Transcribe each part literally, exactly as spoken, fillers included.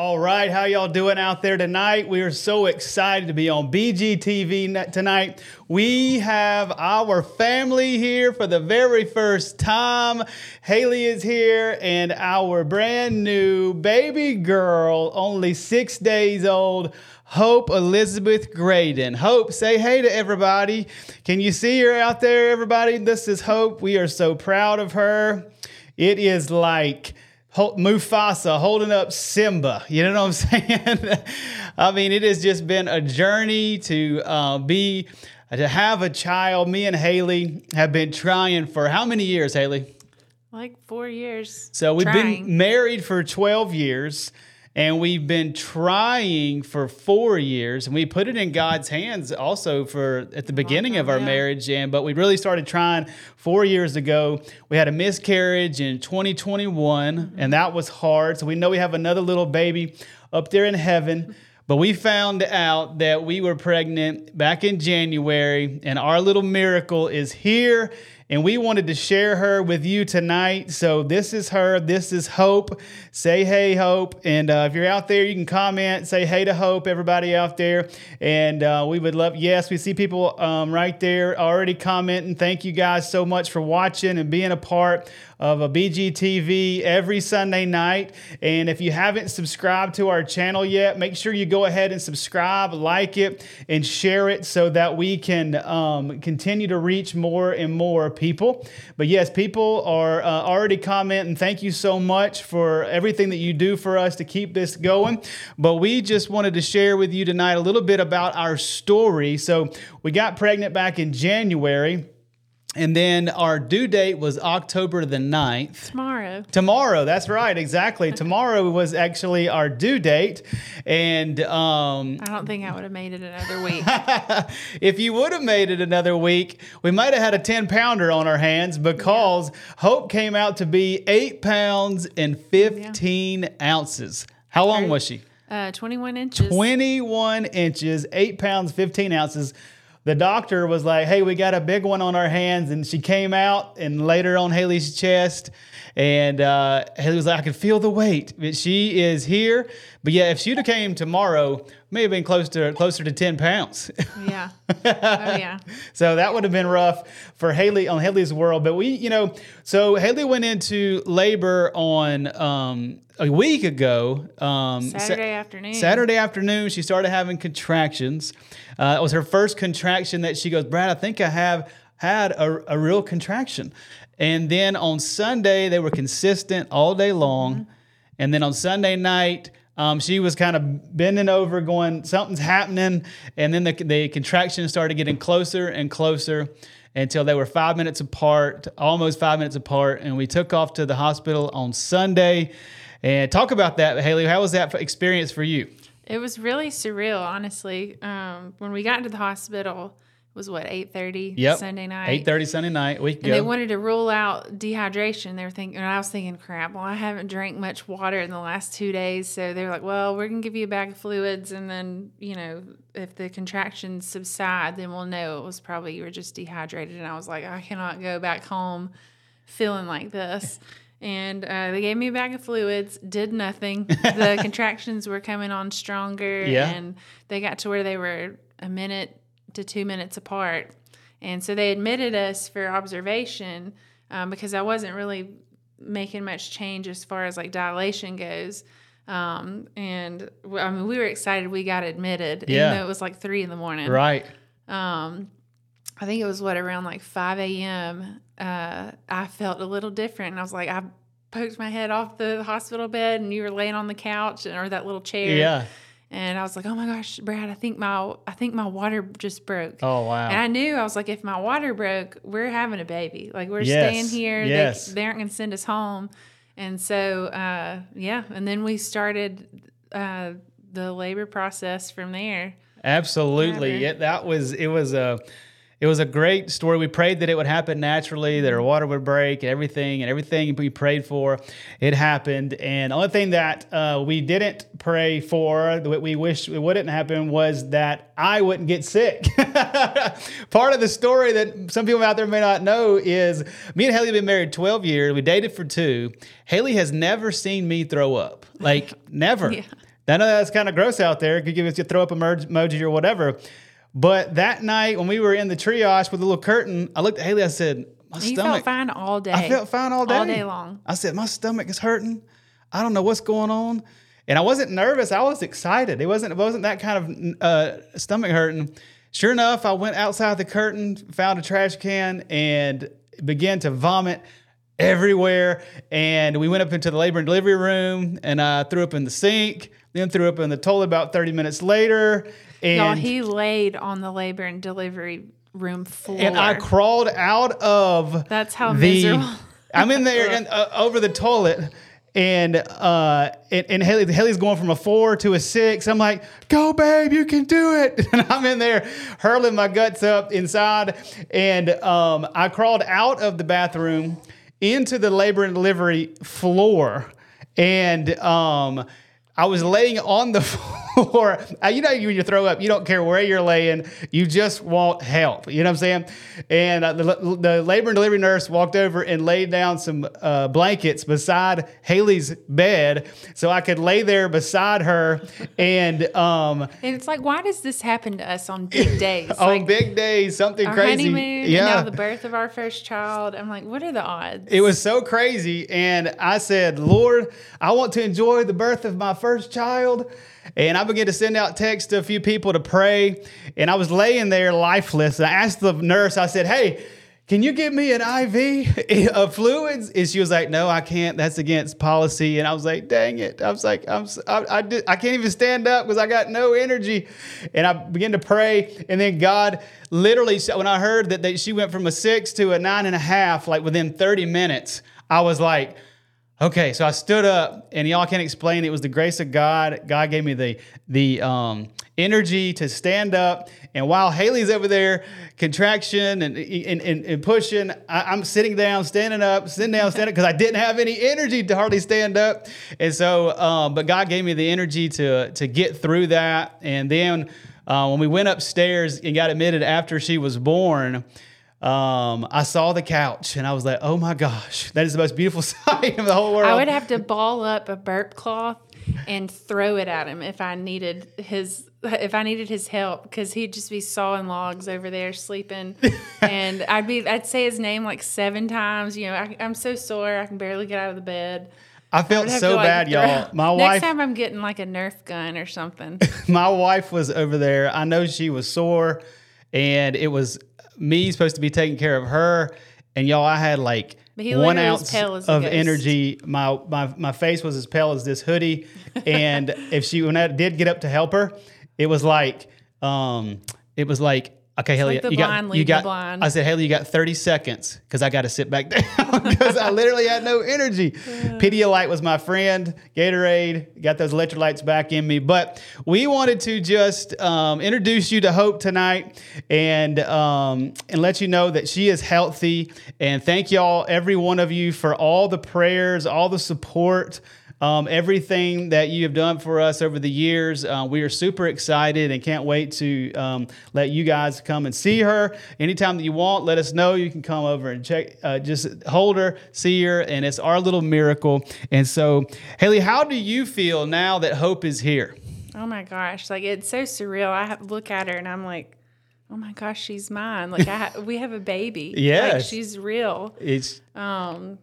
All right, how y'all doing out there tonight? We are so excited to be on B G T V tonight. We have our family here for the very first time. Haley is here and our brand new baby girl, only six days old, Hope Elizabeth Graydon. Hope, say hey to everybody. Can you see her out there, everybody? This is Hope. We are so proud of her. It is like Mufasa holding up Simba. You know what I'm saying? I mean, it has just been a journey to uh, be, to have a child. Me and Haley have been trying for how many years, Haley? Like four years. So we've trying. been married for twelve years. And we've been trying for four years, and we put it in God's hands also for at the beginning oh, of our yeah. marriage. And but we really started trying four years ago. We had a miscarriage in twenty twenty-one, mm-hmm. and that was hard. So we know we have another little baby up there in heaven. But we found out that we were pregnant back in January, and our little miracle is here. And we wanted to share her with you tonight. So this is her. This is Hope. Say hey, Hope. And uh, if you're out there, you can comment. Say hey to Hope, everybody out there. And uh, we would love, yes, we see people um, right there already commenting. Thank you guys so much for watching and being a part of a B G T V every Sunday night. And if you haven't subscribed to our channel yet, make sure you go ahead and subscribe, like it, and share it so that we can um, continue to reach more and more people. But yes, people are uh, already commenting. Thank you so much for everything that you do for us to keep this going. But we just wanted to share with you tonight a little bit about our story. So we got pregnant back in January. And then our due date was October the ninth. Tomorrow. Tomorrow, that's right, exactly. Tomorrow was actually our due date. And um, I don't think I would have made it another week. If you would have made it another week, we might have had a ten-pounder on our hands because yeah. Hope came out to be eight pounds and fifteen yeah. ounces. How long Her, was she? Uh, twenty-one inches. twenty-one inches, eight pounds, fifteen ounces. The doctor was like, hey, we got a big one on our hands. And she came out and laid her on Haley's chest. And uh, Haley was like, I can feel the weight. But she is here. But yeah, if she'd have came tomorrow, may have been close to, closer to ten pounds. Yeah. Oh, yeah. So that would have been rough for Haley on Haley's world. But we, you know, so Haley went into labor on um, a week ago. Um, Saturday sa- afternoon. Saturday afternoon, she started having contractions. Uh, it was her first contraction that she goes, Brad, I think I have had a, a real contraction. And then on Sunday, they were consistent all day long. Mm-hmm. And then on Sunday night, um, she was kind of bending over going, something's happening. And then the, the contractions started getting closer and closer until they were five minutes apart, almost five minutes apart. And we took off to the hospital on Sunday. And talk about that, Haley. How was that experience for you? It was really surreal, honestly. Um, when we got into the hospital, it was, what, eight thirty yep. Sunday night? eight thirty Sunday night, we could go. And they wanted to rule out dehydration. They were thinking, and I was thinking, crap, well, I haven't drank much water in the last two days. So they were like, well, we're going to give you a bag of fluids, and then, you know, if the contractions subside, then we'll know it was probably you were just dehydrated. And I was like, I cannot go back home feeling like this. And uh, they gave me a bag of fluids, did nothing. The contractions were coming on stronger, yeah. and they got to where they were a minute to two minutes apart. And so they admitted us for observation um, because I wasn't really making much change as far as, like, dilation goes. Um, and, I mean, we were excited we got admitted, yeah. even though it was, like, three in the morning. Right. Um, I think it was, what, around, like, five a.m., Uh, I felt a little different, and I was like, I poked my head off the hospital bed, and you were laying on the couch and, or that little chair. Yeah. And I was like, oh my gosh, Brad, I think my I think my water just broke. Oh wow. And I knew, I was like, if my water broke, we're having a baby. Like, we're yes. staying here. Yes. They, they aren't going to send us home. And so, uh, yeah. And then we started uh, the labor process from there. Absolutely. Yeah, that was it. Was a It was a great story. We prayed that it would happen naturally, that our water would break, and everything, and everything we prayed for, it happened. And the only thing that uh, we didn't pray for, that we wish it wouldn't happen, was that I wouldn't get sick. Part of the story that some people out there may not know is me and Haley have been married twelve years. We dated for two. Haley has never seen me throw up, like never. Yeah. I know that's kind of gross out there. Could give us a throw up emoji or whatever. But that night when we were in the triage with a little curtain, I looked at Haley. I said, my you stomach. You felt fine all day. I felt fine all day. All day long. I said, my stomach is hurting. I don't know what's going on. And I wasn't nervous. I was excited. It wasn't, it wasn't that kind of uh, stomach hurting. Sure enough, I went outside the curtain, found a trash can, and began to vomit everywhere. And we went up into the labor and delivery room, and I threw up in the sink, then threw up in the toilet about thirty minutes later. And y'all, he laid on the labor and delivery room floor. And I crawled out of That's how the, miserable. I'm in there and, uh, over the toilet. And uh, and, and Haley, Haley's going from a four to a six. I'm like, go, babe, you can do it. And I'm in there hurling my guts up inside. And um, I crawled out of the bathroom into the labor and delivery floor. And um, I was laying on the floor. You know, when you throw up, you don't care where you're laying. You just want help. You know what I'm saying? And uh, the, the labor and delivery nurse walked over and laid down some uh, blankets beside Haley's bed so I could lay there beside her. And um, and it's like, why does this happen to us on big days? on like, big days, something our crazy. Our honeymoon, yeah. And now the birth of our first child. I'm like, what are the odds? It was so crazy. And I said, Lord, I want to enjoy the birth of my first First child, and I began to send out texts to a few people to pray. And I was laying there lifeless. And I asked the nurse, I said, "Hey, can you give me an I V of fluids?" And she was like, "No, I can't. That's against policy." And I was like, "Dang it!" I was like, "I'm I, I, did, I can't even stand up because I got no energy." And I began to pray, and then God literally, when I heard that they, she went from a six to a nine and a half, like within thirty minutes, I was like, okay, so I stood up, and y'all can't explain. It was the grace of God. God gave me the the um, energy to stand up. And while Haley's over there, contraction and and, and, and pushing, I, I'm sitting down, standing up, sitting down, standing up, because I didn't have any energy to hardly stand up. And so, um, but God gave me the energy to to get through that. And then uh, when we went upstairs and got admitted after she was born, Um, I saw the couch and I was like, oh my gosh, that is the most beautiful sight of the whole world. I would have to ball up a burp cloth and throw it at him if I needed his, if I needed his help, because he'd just be sawing logs over there sleeping. And I'd be, I'd say his name like seven times. You know, I, I'm so sore. I can barely get out of the bed. I felt I so like bad, throw. y'all. My Next wife. Next time I'm getting like a Nerf gun or something. My wife was over there. I know she was sore, and it was me supposed to be taking care of her, and y'all, I had like one ounce of energy. My my my face was as pale as this hoodie, and if she when I did get up to help her, it was like um, it was like okay, Haley, like the you blind got lead you got. The blind. I said, Haley, you got thirty seconds because I got to sit back down because I literally had no energy. Yeah. Pedialyte was my friend. Gatorade got those electrolytes back in me. But we wanted to just um, introduce you to Hope tonight and um, and let you know that she is healthy. And thank y'all, every one of you, for all the prayers, all the support. Um, everything that you have done for us over the years. Uh, we are super excited and can't wait to um, let you guys come and see her. Anytime that you want, let us know. You can come over and check, uh, just hold her, see her, and it's our little miracle. And so, Haley, how do you feel now that Hope is here? Oh, my gosh. Like, it's so surreal. I have, look at her, and I'm like, oh, my gosh, she's mine. Like, I, we have a baby. Yeah. Like, she's real. It's... Um,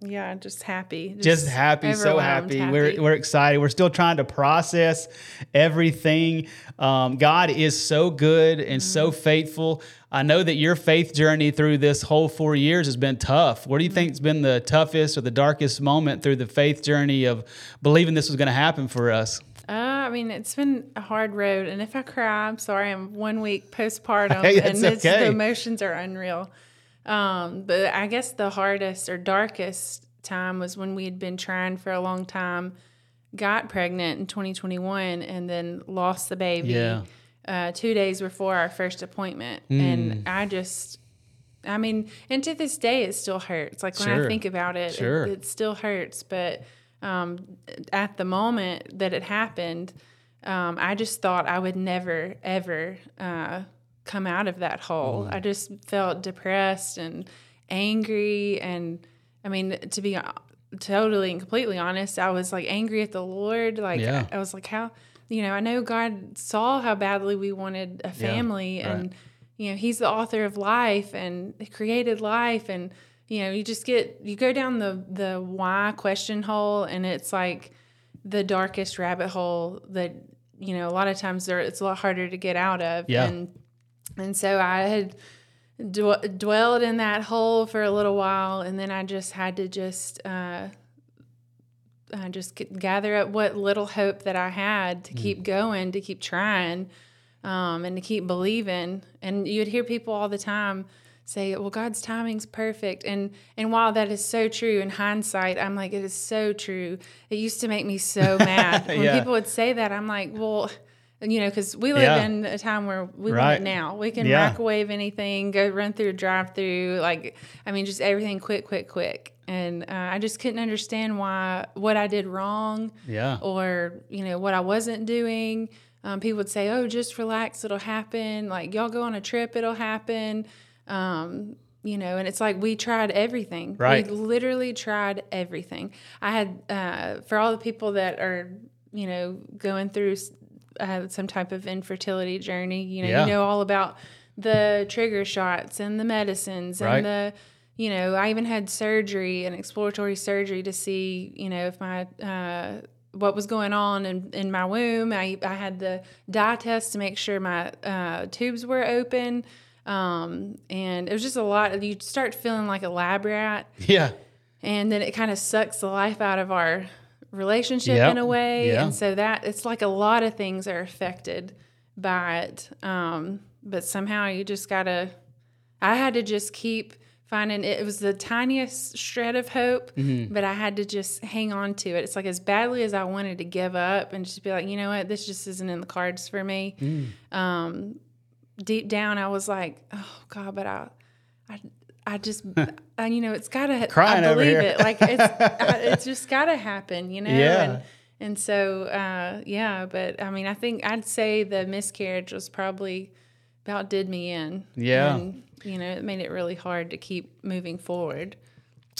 Yeah, just happy. Just, just happy, so happy. happy. We're we're excited. We're still trying to process everything. Um, God is so good and mm-hmm. so faithful. I know that your faith journey through this whole four years has been tough. What do you mm-hmm. think has been the toughest or the darkest moment through the faith journey of believing this was going to happen for us? Uh, I mean, it's been a hard road. And if I cry, I'm sorry. I'm one week postpartum. Hey, that's and okay. The emotions are unreal. Um, but I guess the hardest or darkest time was when we had been trying for a long time, got pregnant in twenty twenty-one, and then lost the baby yeah. uh, two days before our first appointment. Mm. And I just, I mean, and to this day, it still hurts. Like when sure. I think about it, sure. it, it still hurts. But um, at the moment that it happened, um, I just thought I would never, ever uh come out of that hole. I just felt depressed and angry, and I mean, to be totally and completely honest, I was like angry at the Lord. Like yeah. I, I was like, how, you know, I know God saw how badly we wanted a family yeah, right. and, you know, he's the author of life and created life. And, you know, you just get, you go down the, the why question hole, and it's like the darkest rabbit hole that, you know, a lot of times there, it's a lot harder to get out of. Yeah. And, and so I had dw- dwelled in that hole for a little while, and then I just had to just, uh, I just get, gather up what little hope that I had to mm. keep going, to keep trying, um, and to keep believing. And you'd hear people all the time say, well, God's timing's perfect. And and while that is so true in hindsight, I'm like, it is so true. It used to make me so mad. When yeah. people would say that, I'm like, well, you know, because we live yeah. in a time where we right. want it now. We can yeah. microwave anything, go run through a drive-through. Like, I mean, just everything quick, quick, quick. And uh, I just couldn't understand why, what I did wrong yeah. or, you know, what I wasn't doing. Um, people would say, oh, just relax, it'll happen. Like, y'all go on a trip, it'll happen. Um, you know, and it's like, we tried everything, right? We literally tried everything. I had, uh, for all the people that are, you know, going through, uh, some type of infertility journey, you know, yeah. you know, all about the trigger shots and the medicines right. and the, you know, I even had surgery and exploratory surgery to see, you know, if my, uh, what was going on in, in my womb. I, I had the dye test to make sure my, uh, tubes were open. Um, and it was just a lot. You start feeling like a lab rat. Yeah. And then it kind of sucks the life out of our relationship yep. in a way. Yeah. And so that, it's like a lot of things are affected by it. Um, but somehow you just gotta, I had to just keep finding it. It was the tiniest shred of hope, mm-hmm. but I had to just hang on to it. It's like as badly as I wanted to give up and just be like, you know what, this just isn't in the cards for me. Mm. Um, deep down, I was like, oh, God, but I, I, I just, I, you know, it's got to, I believe it. Like, it's I, it's just got to happen, you know? Yeah. And, and so, uh, yeah, but, I mean, I think I'd say the miscarriage was probably about did me in. Yeah. And, you know, it made it really hard to keep moving forward.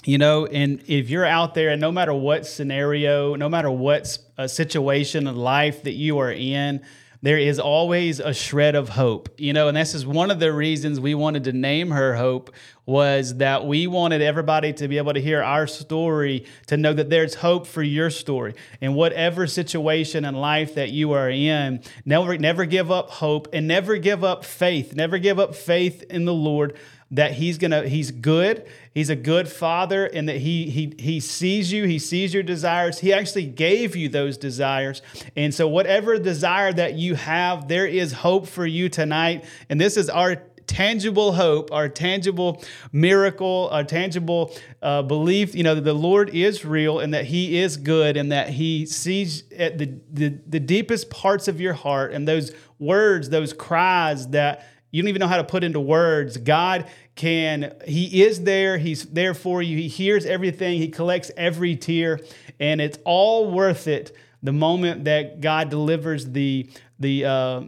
You know, and if you're out there, and no matter what scenario, no matter what uh, situation in life that you are in, there is always a shred of hope, you know, and this is one of the reasons we wanted to name her Hope, was that we wanted everybody to be able to hear our story, to know that there's hope for your story. And whatever situation in life that you are in, never, never give up hope and never give up faith. Never give up faith in the Lord, that he's gonna, he's good, he's a good father, and that he he he sees you, he sees your desires. He actually gave you those desires. And so whatever desire that you have, there is hope for you tonight. And this is our tangible hope, our tangible miracle, our tangible uh, belief, you know, that the Lord is real and that he is good and that he sees at the, the, the deepest parts of your heart, and those words, those cries that you don't even know how to put into words. God can, he is there. He's there for you. He hears everything. He collects every tear, and it's all worth it the moment that God delivers the, the, uh,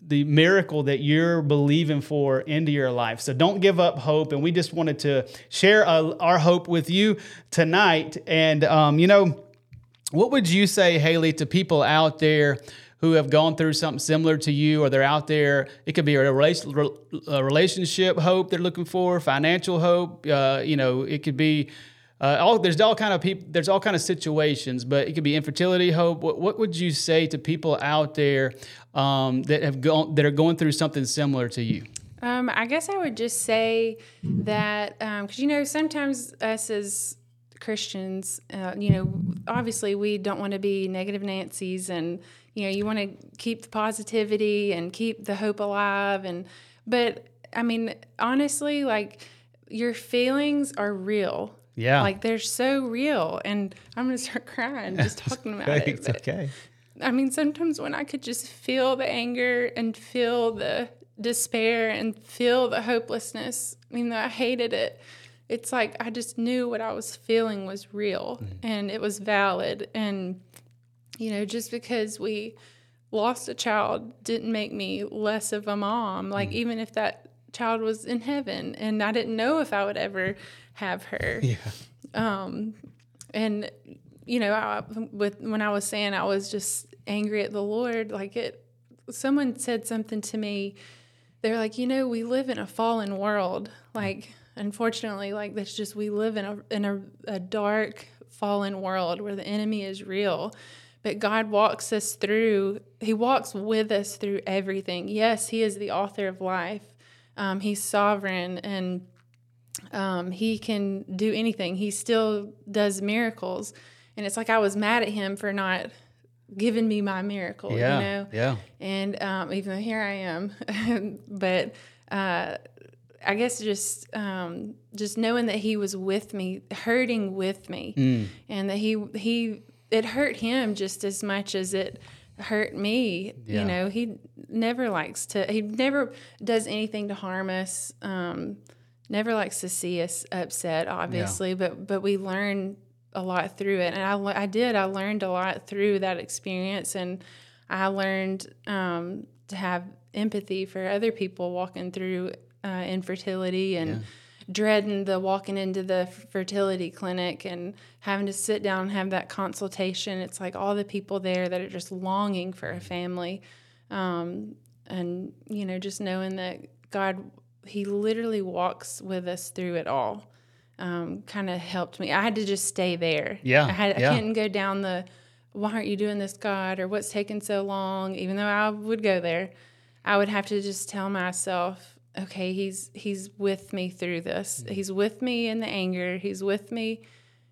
the miracle that you're believing for into your life. So don't give up hope. And we just wanted to share uh, our hope with you tonight. And, um, you know, what would you say, Haley, to people out there who have gone through something similar to you, or they're out there? It could be a relationship hope they're looking for, financial hope. Uh, you know, it could be uh, all. There's all kind of people. There's all kind of situations, but it could be infertility hope. What, what would you say to people out there um, that have gone that are going through something similar to you? Um, I guess I would just say that because um, you know, sometimes us as Christians, uh, you know, obviously we don't want to be negative Nancy's, and you know, you want to keep the positivity and keep the hope alive. And but I mean, honestly, like your feelings are real. Yeah, like they're so real, and I'm gonna start crying just talking about okay. it. But, it's okay. I mean, sometimes when I could just feel the anger and feel the despair and feel the hopelessness, I mean, I hated it. It's like I just knew what I was feeling was real mm. and it was valid. And, you know, just because we lost a child didn't make me less of a mom, like mm. even if that child was in heaven and I didn't know if I would ever have her. Yeah. Um, And, you know, I, with when I was saying I was just angry at the Lord, like it, someone said something to me. They're like, you know, we live in a fallen world. Like, unfortunately, like that's just, we live in a in a, a dark, fallen world where the enemy is real. But God walks us through, he walks with us through everything. Yes, he is the author of life. Um, he's sovereign, and um, he can do anything. He still does miracles. And it's like I was mad at him for not giving me my miracle, yeah, you know? Yeah, and um, even though here I am. But uh, I guess just um, just knowing that he was with me, hurting with me, mm. and that he he... it hurt him just as much as it hurt me. Yeah. You know, he never likes to, he never does anything to harm us. Um, never likes to see us upset, obviously, yeah. but, but we learn a lot through it. And I, I did, I learned a lot through that experience, and I learned, um, to have empathy for other people walking through, uh, infertility and, yeah. dreading the walking into the fertility clinic and having to sit down and have that consultation. It's like all the people there that are just longing for a family. Um, and, you know, just knowing that God, he literally walks with us through it all, um, kind of helped me. I had to just stay there. Yeah. I, had, yeah. I couldn't go down the, why aren't you doing this, God, or what's taking so long? Even though I would go there, I would have to just tell myself, okay, he's he's with me through this. He's with me in the anger. He's with me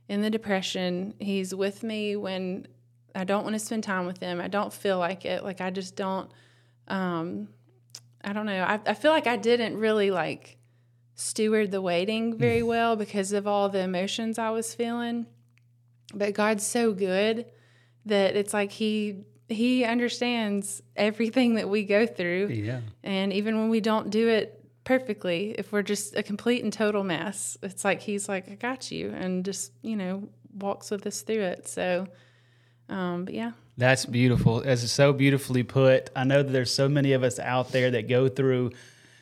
in the depression. He's with me when I don't want to spend time with him. I don't feel like it. Like, I just don't, um, I don't know. I, I feel like I didn't really, like, steward the waiting very well because of all the emotions I was feeling. But God's so good that it's like he... he understands everything that we go through. Yeah. And even when we don't do it perfectly, if we're just a complete and total mess, it's like he's like, I got you, and just, you know, walks with us through it. So, um, but yeah. That's beautiful. That's so beautifully put. I know that there's so many of us out there that go through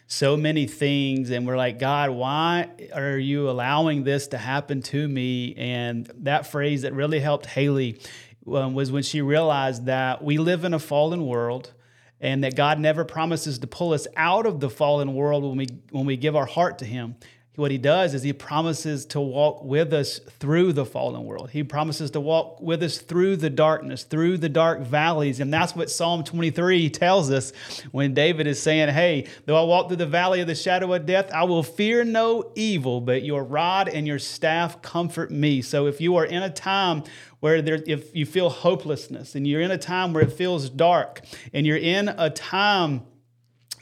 so many things, and we're like, God, why are you allowing this to happen to me? And that phrase that really helped Haley was when she realized that we live in a fallen world, and that God never promises to pull us out of the fallen world when we when we give our heart to him. What he does is he promises to walk with us through the fallen world. He promises to walk with us through the darkness, through the dark valleys. And that's what Psalm twenty-three tells us when David is saying, hey, though I walk through the valley of the shadow of death, I will fear no evil, but your rod and your staff comfort me. So if you are in a time where there, if you feel hopelessness, and you're in a time where it feels dark, and you're in a time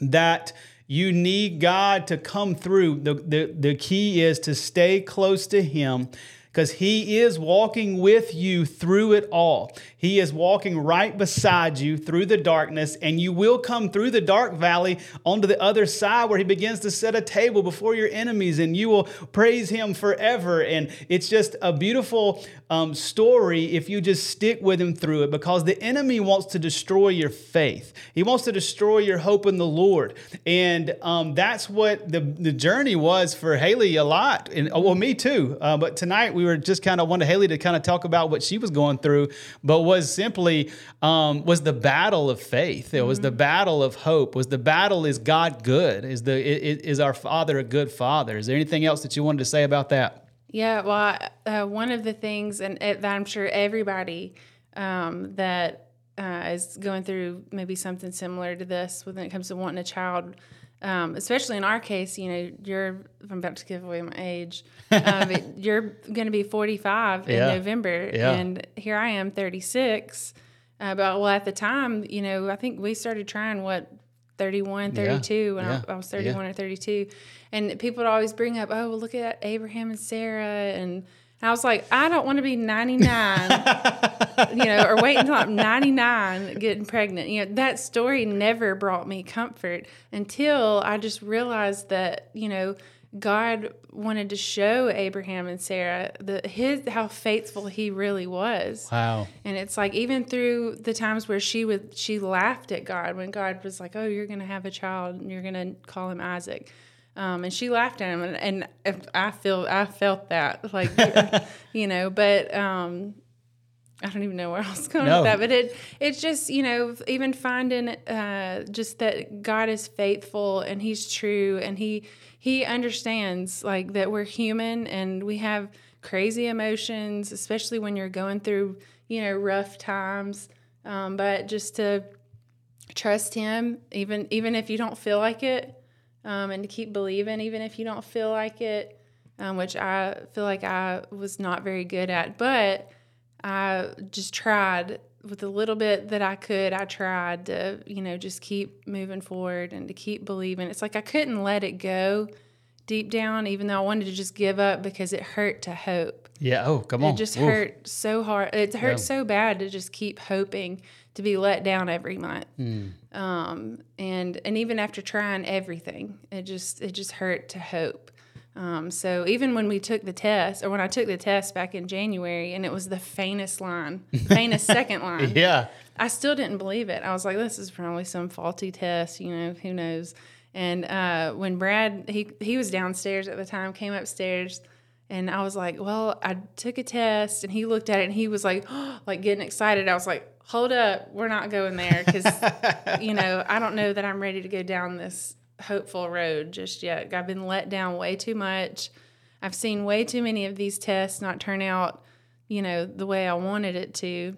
that you need God to come through, The, the, the key is to stay close to him, because he is walking with you through it all. He is walking right beside you through the darkness, and you will come through the dark valley onto the other side, where he begins to set a table before your enemies, and you will praise him forever. And it's just a beautiful um, story if you just stick with him through it, because the enemy wants to destroy your faith. He wants to destroy your hope in the Lord. And um, that's what the, the journey was for Haley a lot. And, well, me too. Uh, but tonight we We were just kind of wanted Haley to kind of talk about what she was going through, but was simply um, was the battle of faith. It mm-hmm. was the battle of hope. Was the battle is God good? Is the is, is our Father a good Father? Is there anything else that you wanted to say about that? Yeah, well, uh, one of the things, and that I'm sure everybody um, that uh, is going through maybe something similar to this when it comes to wanting a child. Um, especially in our case, you know, you're, I'm about to give away my age, uh, but you're going to be forty-five yeah. in November, yeah. and here I am, thirty-six. Uh, but, well, at the time, you know, I think we started trying, what, thirty-one, thirty-two, when yeah. I, I was thirty-one yeah. or thirty-two, and people would always bring up, oh, well, look at Abraham and Sarah, and I was like, I don't want to be ninety-nine, you know, or wait until I'm ninety-nine getting pregnant. You know, that story never brought me comfort until I just realized that, you know, God wanted to show Abraham and Sarah the, his how faithful he really was. Wow. And it's like, even through the times where she would, she laughed at God when God was like, oh, you're going to have a child and you're going to call him Isaac. Um, and she laughed at him, and, and I feel I felt that, like, you know, but um, I don't even know where I was going no. with that. But it it's just, you know, even finding uh, just that God is faithful and He's true, and He He understands, like, that we're human and we have crazy emotions, especially when you're going through, you know, rough times. Um, but just to trust Him, even even if you don't feel like it. Um, and to keep believing, even if you don't feel like it, um, which I feel like I was not very good at. But I just tried with a little bit that I could. I tried to, you know, just keep moving forward and to keep believing. It's like I couldn't let it go deep down, even though I wanted to just give up, because it hurt to hope. Yeah, oh, come on. It just Oof. hurt so hard. It hurt yeah. so bad to just keep hoping to be let down every month. Mm. Um, and and even after trying everything, it just it just hurt to hope. Um, so even when we took the test, or when I took the test back in January, and it was the faintest line, faintest second line. Yeah. I still didn't believe it. I was like, this is probably some faulty test, you know, who knows. And uh, when Brad, he, he was downstairs at the time, came upstairs, and I was like, well, I took a test, and he looked at it, and he was like, oh, like getting excited. I was like, hold up, we're not going there, because, you know, I don't know that I'm ready to go down this hopeful road just yet. I've been let down way too much. I've seen way too many of these tests not turn out, you know, the way I wanted it to.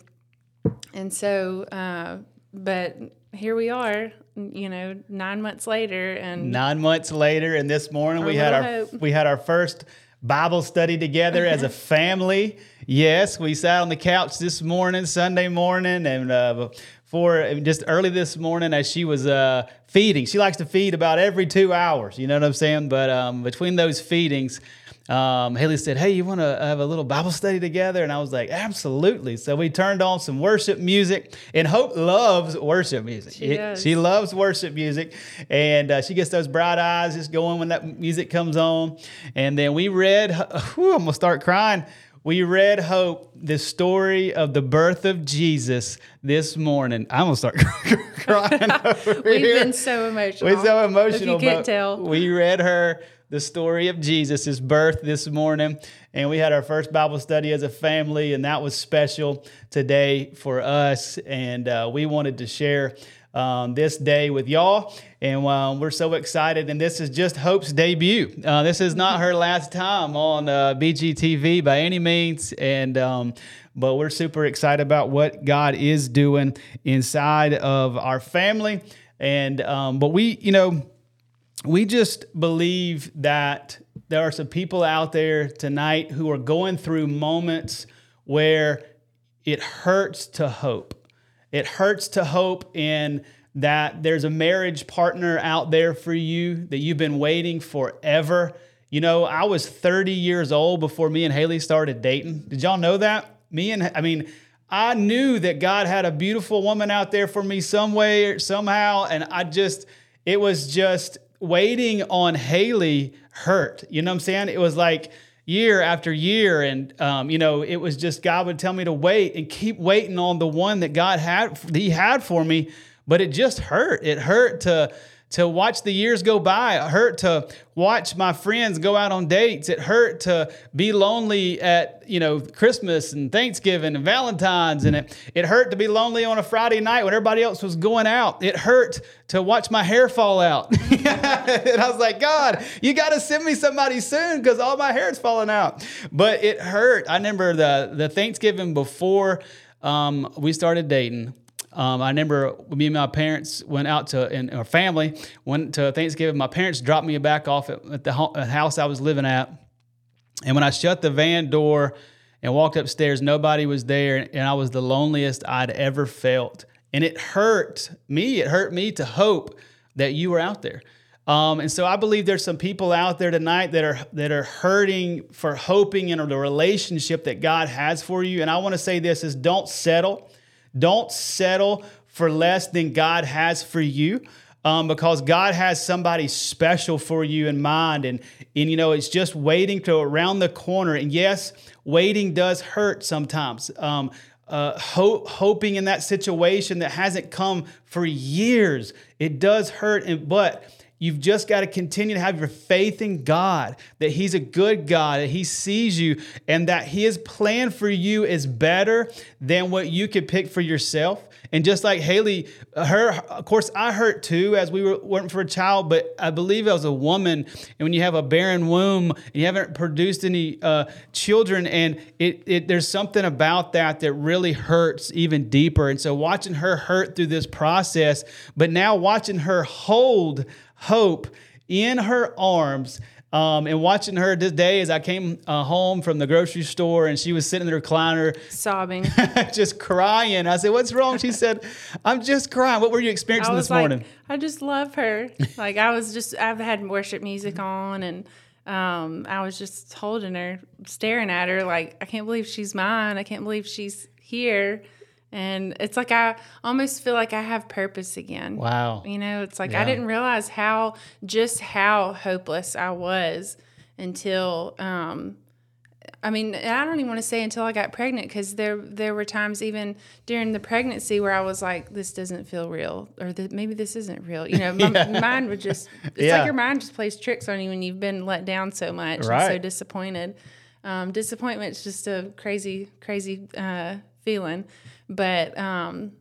And so, uh, but here we are, you know, nine months later. and Nine months later, and this morning we had our hope. we had our first Bible study together as a family. Yes, we sat on the couch this morning, Sunday morning, and uh, for just early this morning as she was uh, feeding. She likes to feed about every two hours, you know what I'm saying? But um, between those feedings, um, Haley said, hey, you want to have a little Bible study together? And I was like, absolutely. So we turned on some worship music, and Hope loves worship music. She, it, does. she loves worship music, and uh, she gets those bright eyes just going when that music comes on. And then we read, whew, I'm going to start crying. We read, Hope, the story of the birth of Jesus this morning. I'm going to start crying over We've here. been so emotional. We're so emotional. If you can't tell. We read her the story of Jesus' birth this morning, and we had our first Bible study as a family, and that was special today for us, and uh, we wanted to share Um, this day with y'all, and um, we're so excited. And this is just Hope's debut. Uh, this is not her last time on uh, B G T V by any means, and um, but we're super excited about what God is doing inside of our family. And um, but we, you know, we just believe that there are some people out there tonight who are going through moments where it hurts to hope. It hurts to hope in that there's a marriage partner out there for you that you've been waiting forever. You know, I was thirty years old before me and Haley started dating. Did y'all know that? Me and, I mean, I knew that God had a beautiful woman out there for me some way or somehow, and I just, it was just waiting on Haley hurt. You know what I'm saying? It was like year after year, and um, you know, it was just God would tell me to wait and keep waiting on the one that God had, that He had for me, but it just hurt. It hurt to to watch the years go by. It hurt to watch my friends go out on dates. It hurt to be lonely at, you know, Christmas and Thanksgiving and Valentine's, and it it hurt to be lonely on a Friday night when everybody else was going out. It hurt to watch my hair fall out. And I was like, God, you got to send me somebody soon, because all my hair is falling out. But it hurt. I remember the, the Thanksgiving before um, we started dating. Um, I remember me and my parents went out to, and our family went to Thanksgiving. My parents dropped me back off at, at the ho- house I was living at. And when I shut the van door and walked upstairs, nobody was there, and I was the loneliest I'd ever felt. And it hurt me. It hurt me to hope that you were out there. Um, and so I believe there's some people out there tonight that are that are hurting for hoping in the relationship that God has for you. And I want to say this is don't settle. Don't settle for less than God has for you, um, because God has somebody special for you in mind. And, and, you know, it's just waiting to around the corner. And yes, waiting does hurt sometimes. Um, Uh, hope, hoping in that situation that hasn't come for years, it does hurt. And but You've just got to continue to have your faith in God, that he's a good God, that he sees you, and that his plan for you is better than what you could pick for yourself. And just like Haley, her, of course, I hurt too as we were waiting for a child, but I believe I was a woman. And when you have a barren womb and you haven't produced any uh, children, and it, it there's something about that that really hurts even deeper. And so watching her hurt through this process, but now watching her hold hope in her arms. Um, and watching her this day as I came uh, home from the grocery store and she was sitting in the recliner. Sobbing. Just crying. I said, "What's wrong?" She said, "I'm just crying." What were you experiencing this like, morning? I just love her. Like I was just, I've had worship music on and um, I was just holding her, staring at her like, I can't believe she's mine. I can't believe she's here. And it's like I almost feel like I have purpose again. Wow. You know, it's like yeah. I didn't realize how, just how hopeless I was until, um, I mean, I don't even want to say until I got pregnant, because there there were times even during the pregnancy where I was like, this doesn't feel real, or the, maybe this isn't real. You know, my yeah. mind would just, it's yeah. like your mind just plays tricks on you when you've been let down so much right. and so disappointed. Um, disappointment's just a crazy, crazy uh feeling. But um,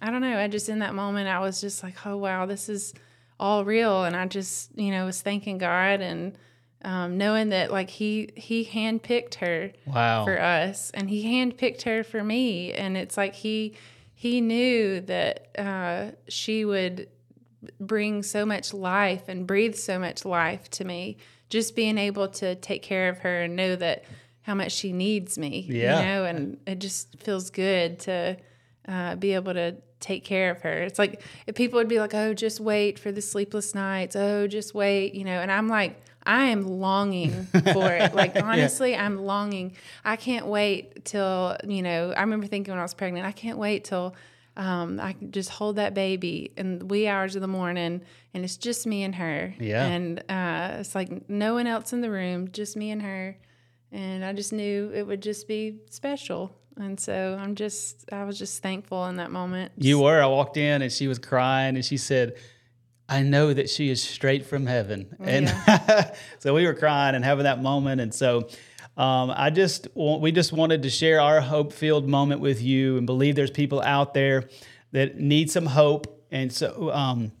I don't know. I just, in that moment, I was just like, oh, wow, this is all real. And I just, you know, was thanking God and um, knowing that like he, he handpicked her wow. for us, and he handpicked her for me. And it's like, he, he knew that uh, she would bring so much life and breathe so much life to me, just being able to take care of her and know that how much she needs me, yeah. you know, and it just feels good to uh, be able to take care of her. It's like if people would be like, oh, just wait for the sleepless nights. Oh, just wait, you know, and I'm like, I am longing for it. Like, honestly, yeah. I'm longing. I can't wait till, you know, I remember thinking when I was pregnant, I can't wait till um, I can just hold that baby in the wee hours of the morning and it's just me and her. Yeah. And uh, it's like no one else in the room, just me and her. And I just knew it would just be special. And so I'm just, I was just thankful in that moment. You were. I walked in and she was crying and she said, I know that she is straight from heaven. Yeah. And so we were crying and having that moment. And so um, I just, we just wanted to share our hope-filled moment with you and believe there's people out there that need some hope. And so um,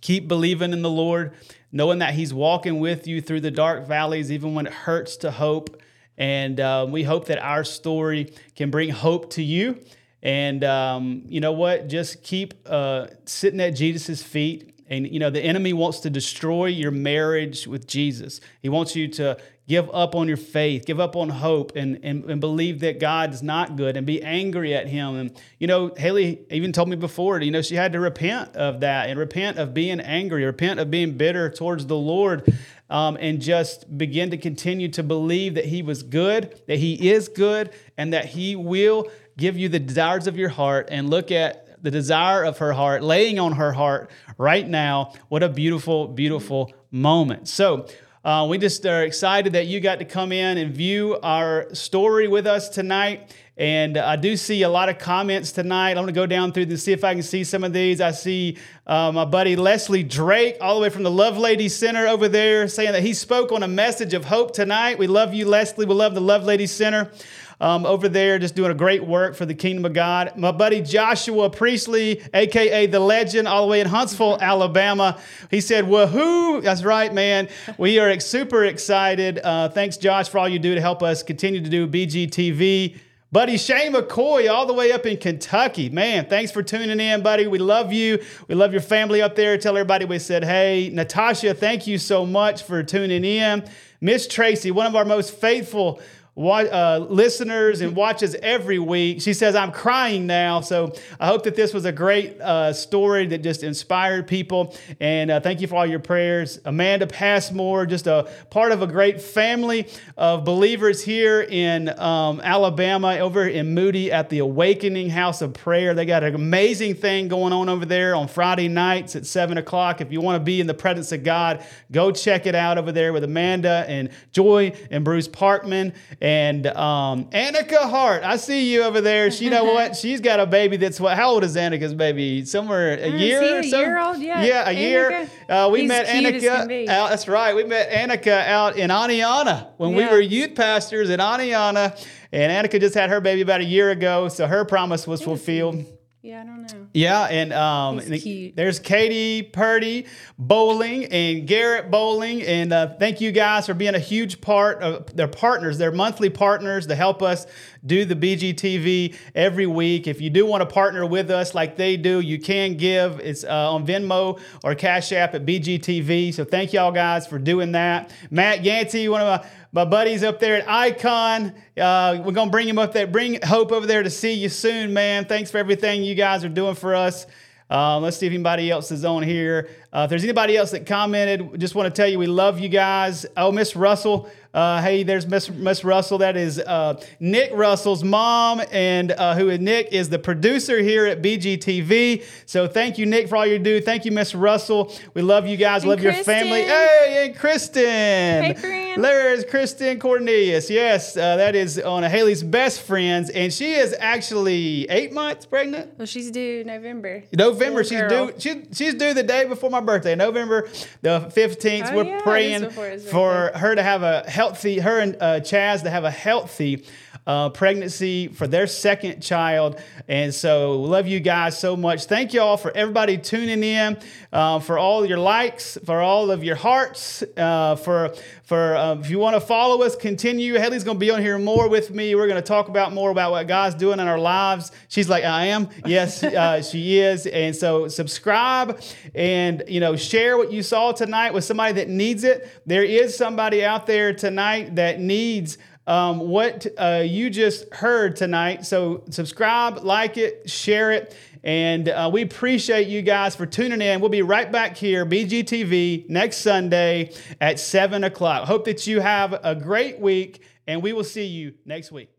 keep believing in the Lord, knowing that he's walking with you through the dark valleys, even when it hurts to hope. And uh, we hope that our story can bring hope to you. And um, you know what? Just keep uh, sitting at Jesus' feet. And, you know, the enemy wants to destroy your marriage with Jesus. He wants you to give up on your faith, give up on hope, and, and, and believe that God is not good and be angry at him. And, you know, Haley even told me before, you know, she had to repent of that and repent of being angry, repent of being bitter towards the Lord, um, and just begin to continue to believe that he was good, that he is good, and that he will give you the desires of your heart. And look at the desire of her heart, laying on her heart right now. What a beautiful, beautiful moment. So uh, we just are excited that you got to come in and view our story with us tonight. And I do see a lot of comments tonight. I'm going to go down through and see if I can see some of these. I see uh, my buddy Leslie Drake all the way from the Love Lady Center over there saying that he spoke on a message of hope tonight. We love you, Leslie. We love the Love Lady Center. Um, over there, just doing a great work for the kingdom of God. My buddy Joshua Priestley, a k a the legend, all the way in Huntsville, Alabama. He said, woohoo. That's right, man. We are super excited. Uh, thanks, Josh, for all you do to help us continue to do B G T V. Buddy Shay McCoy, all the way up in Kentucky. Man, thanks for tuning in, buddy. We love you. We love your family up there. Tell everybody we said, hey. Natasha, thank you so much for tuning in. Miss Tracy, one of our most faithful Uh, listeners and watches every week. She says, I'm crying now. So I hope that this was a great uh, story that just inspired people. And uh, thank you for all your prayers. Amanda Passmore, just a part of a great family of believers here in um, Alabama, over in Moody at the Awakening House of Prayer. They got an amazing thing going on over there on Friday nights at seven o'clock. If you want to be in the presence of God, go check it out over there with Amanda and Joy and Bruce Parkman. And um, Annika Hart, I see you over there. She, you know what? She's got a baby that's what? How old is Annika's baby? Somewhere a mm, year or so? A year old, yeah. Yeah, a Annika. year. Uh, we He's met Annika out. That's right. We met Annika out in Aniana when yeah. we were youth pastors in Aniana. And Annika just had her baby about a year ago, so her promise was fulfilled. Yeah, I don't know. Yeah, and um, and there's Katie Purdy Bowling and Garrett Bowling, and uh, thank you guys for being a huge part of their partners, their monthly partners to help us do the B G T V every week. If you do want to partner with us like they do, you can give. It's uh, on Venmo or Cash App at B G T V. So thank y'all guys for doing that. Matt Yancy, one of my My buddy's up there at Icon. Uh, we're going to bring him up there. Bring Hope over there to see you soon, man. Thanks for everything you guys are doing for us. Uh, let's see if anybody else is on here. Uh, if there's anybody else that commented, just want to tell you we love you guys. Oh, Miss Russell. Uh, hey, there's Miss Miss Russell. That is uh, Nick Russell's mom, and uh, who is Nick is the producer here at B G T V. So thank you, Nick, for all you do. Thank you, Miss Russell. We love you guys. And love Kristen. Your family. Hey, and Kristen. Hey, friend. There's Kristen Cornelius. Yes, uh, that is on Haley's best friends, and she is actually eight months pregnant. Well, she's due November. November. She's due, she, she's due the day before my birthday, November the fifteenth. Oh, We're yeah, praying for her to have a healthy Healthy, her and uh, Chaz to have a healthy uh, pregnancy for their second child. And so love you guys so much. Thank y'all for everybody tuning in, uh, for all your likes, for all of your hearts, uh, for for uh, if you want to follow us, continue. Haley's going to be on here more with me. We're going to talk about more about what God's doing in our lives. She's like, I am. Yes, uh, she is. And so subscribe and, you know, share what you saw tonight with somebody that needs it. There is somebody out there tonight Tonight that needs um, what uh, you just heard tonight. So subscribe, like it, share it, and uh, we appreciate you guys for tuning in. We'll be right back here, B G T V, next Sunday at seven o'clock. Hope that you have a great week, and we will see you next week.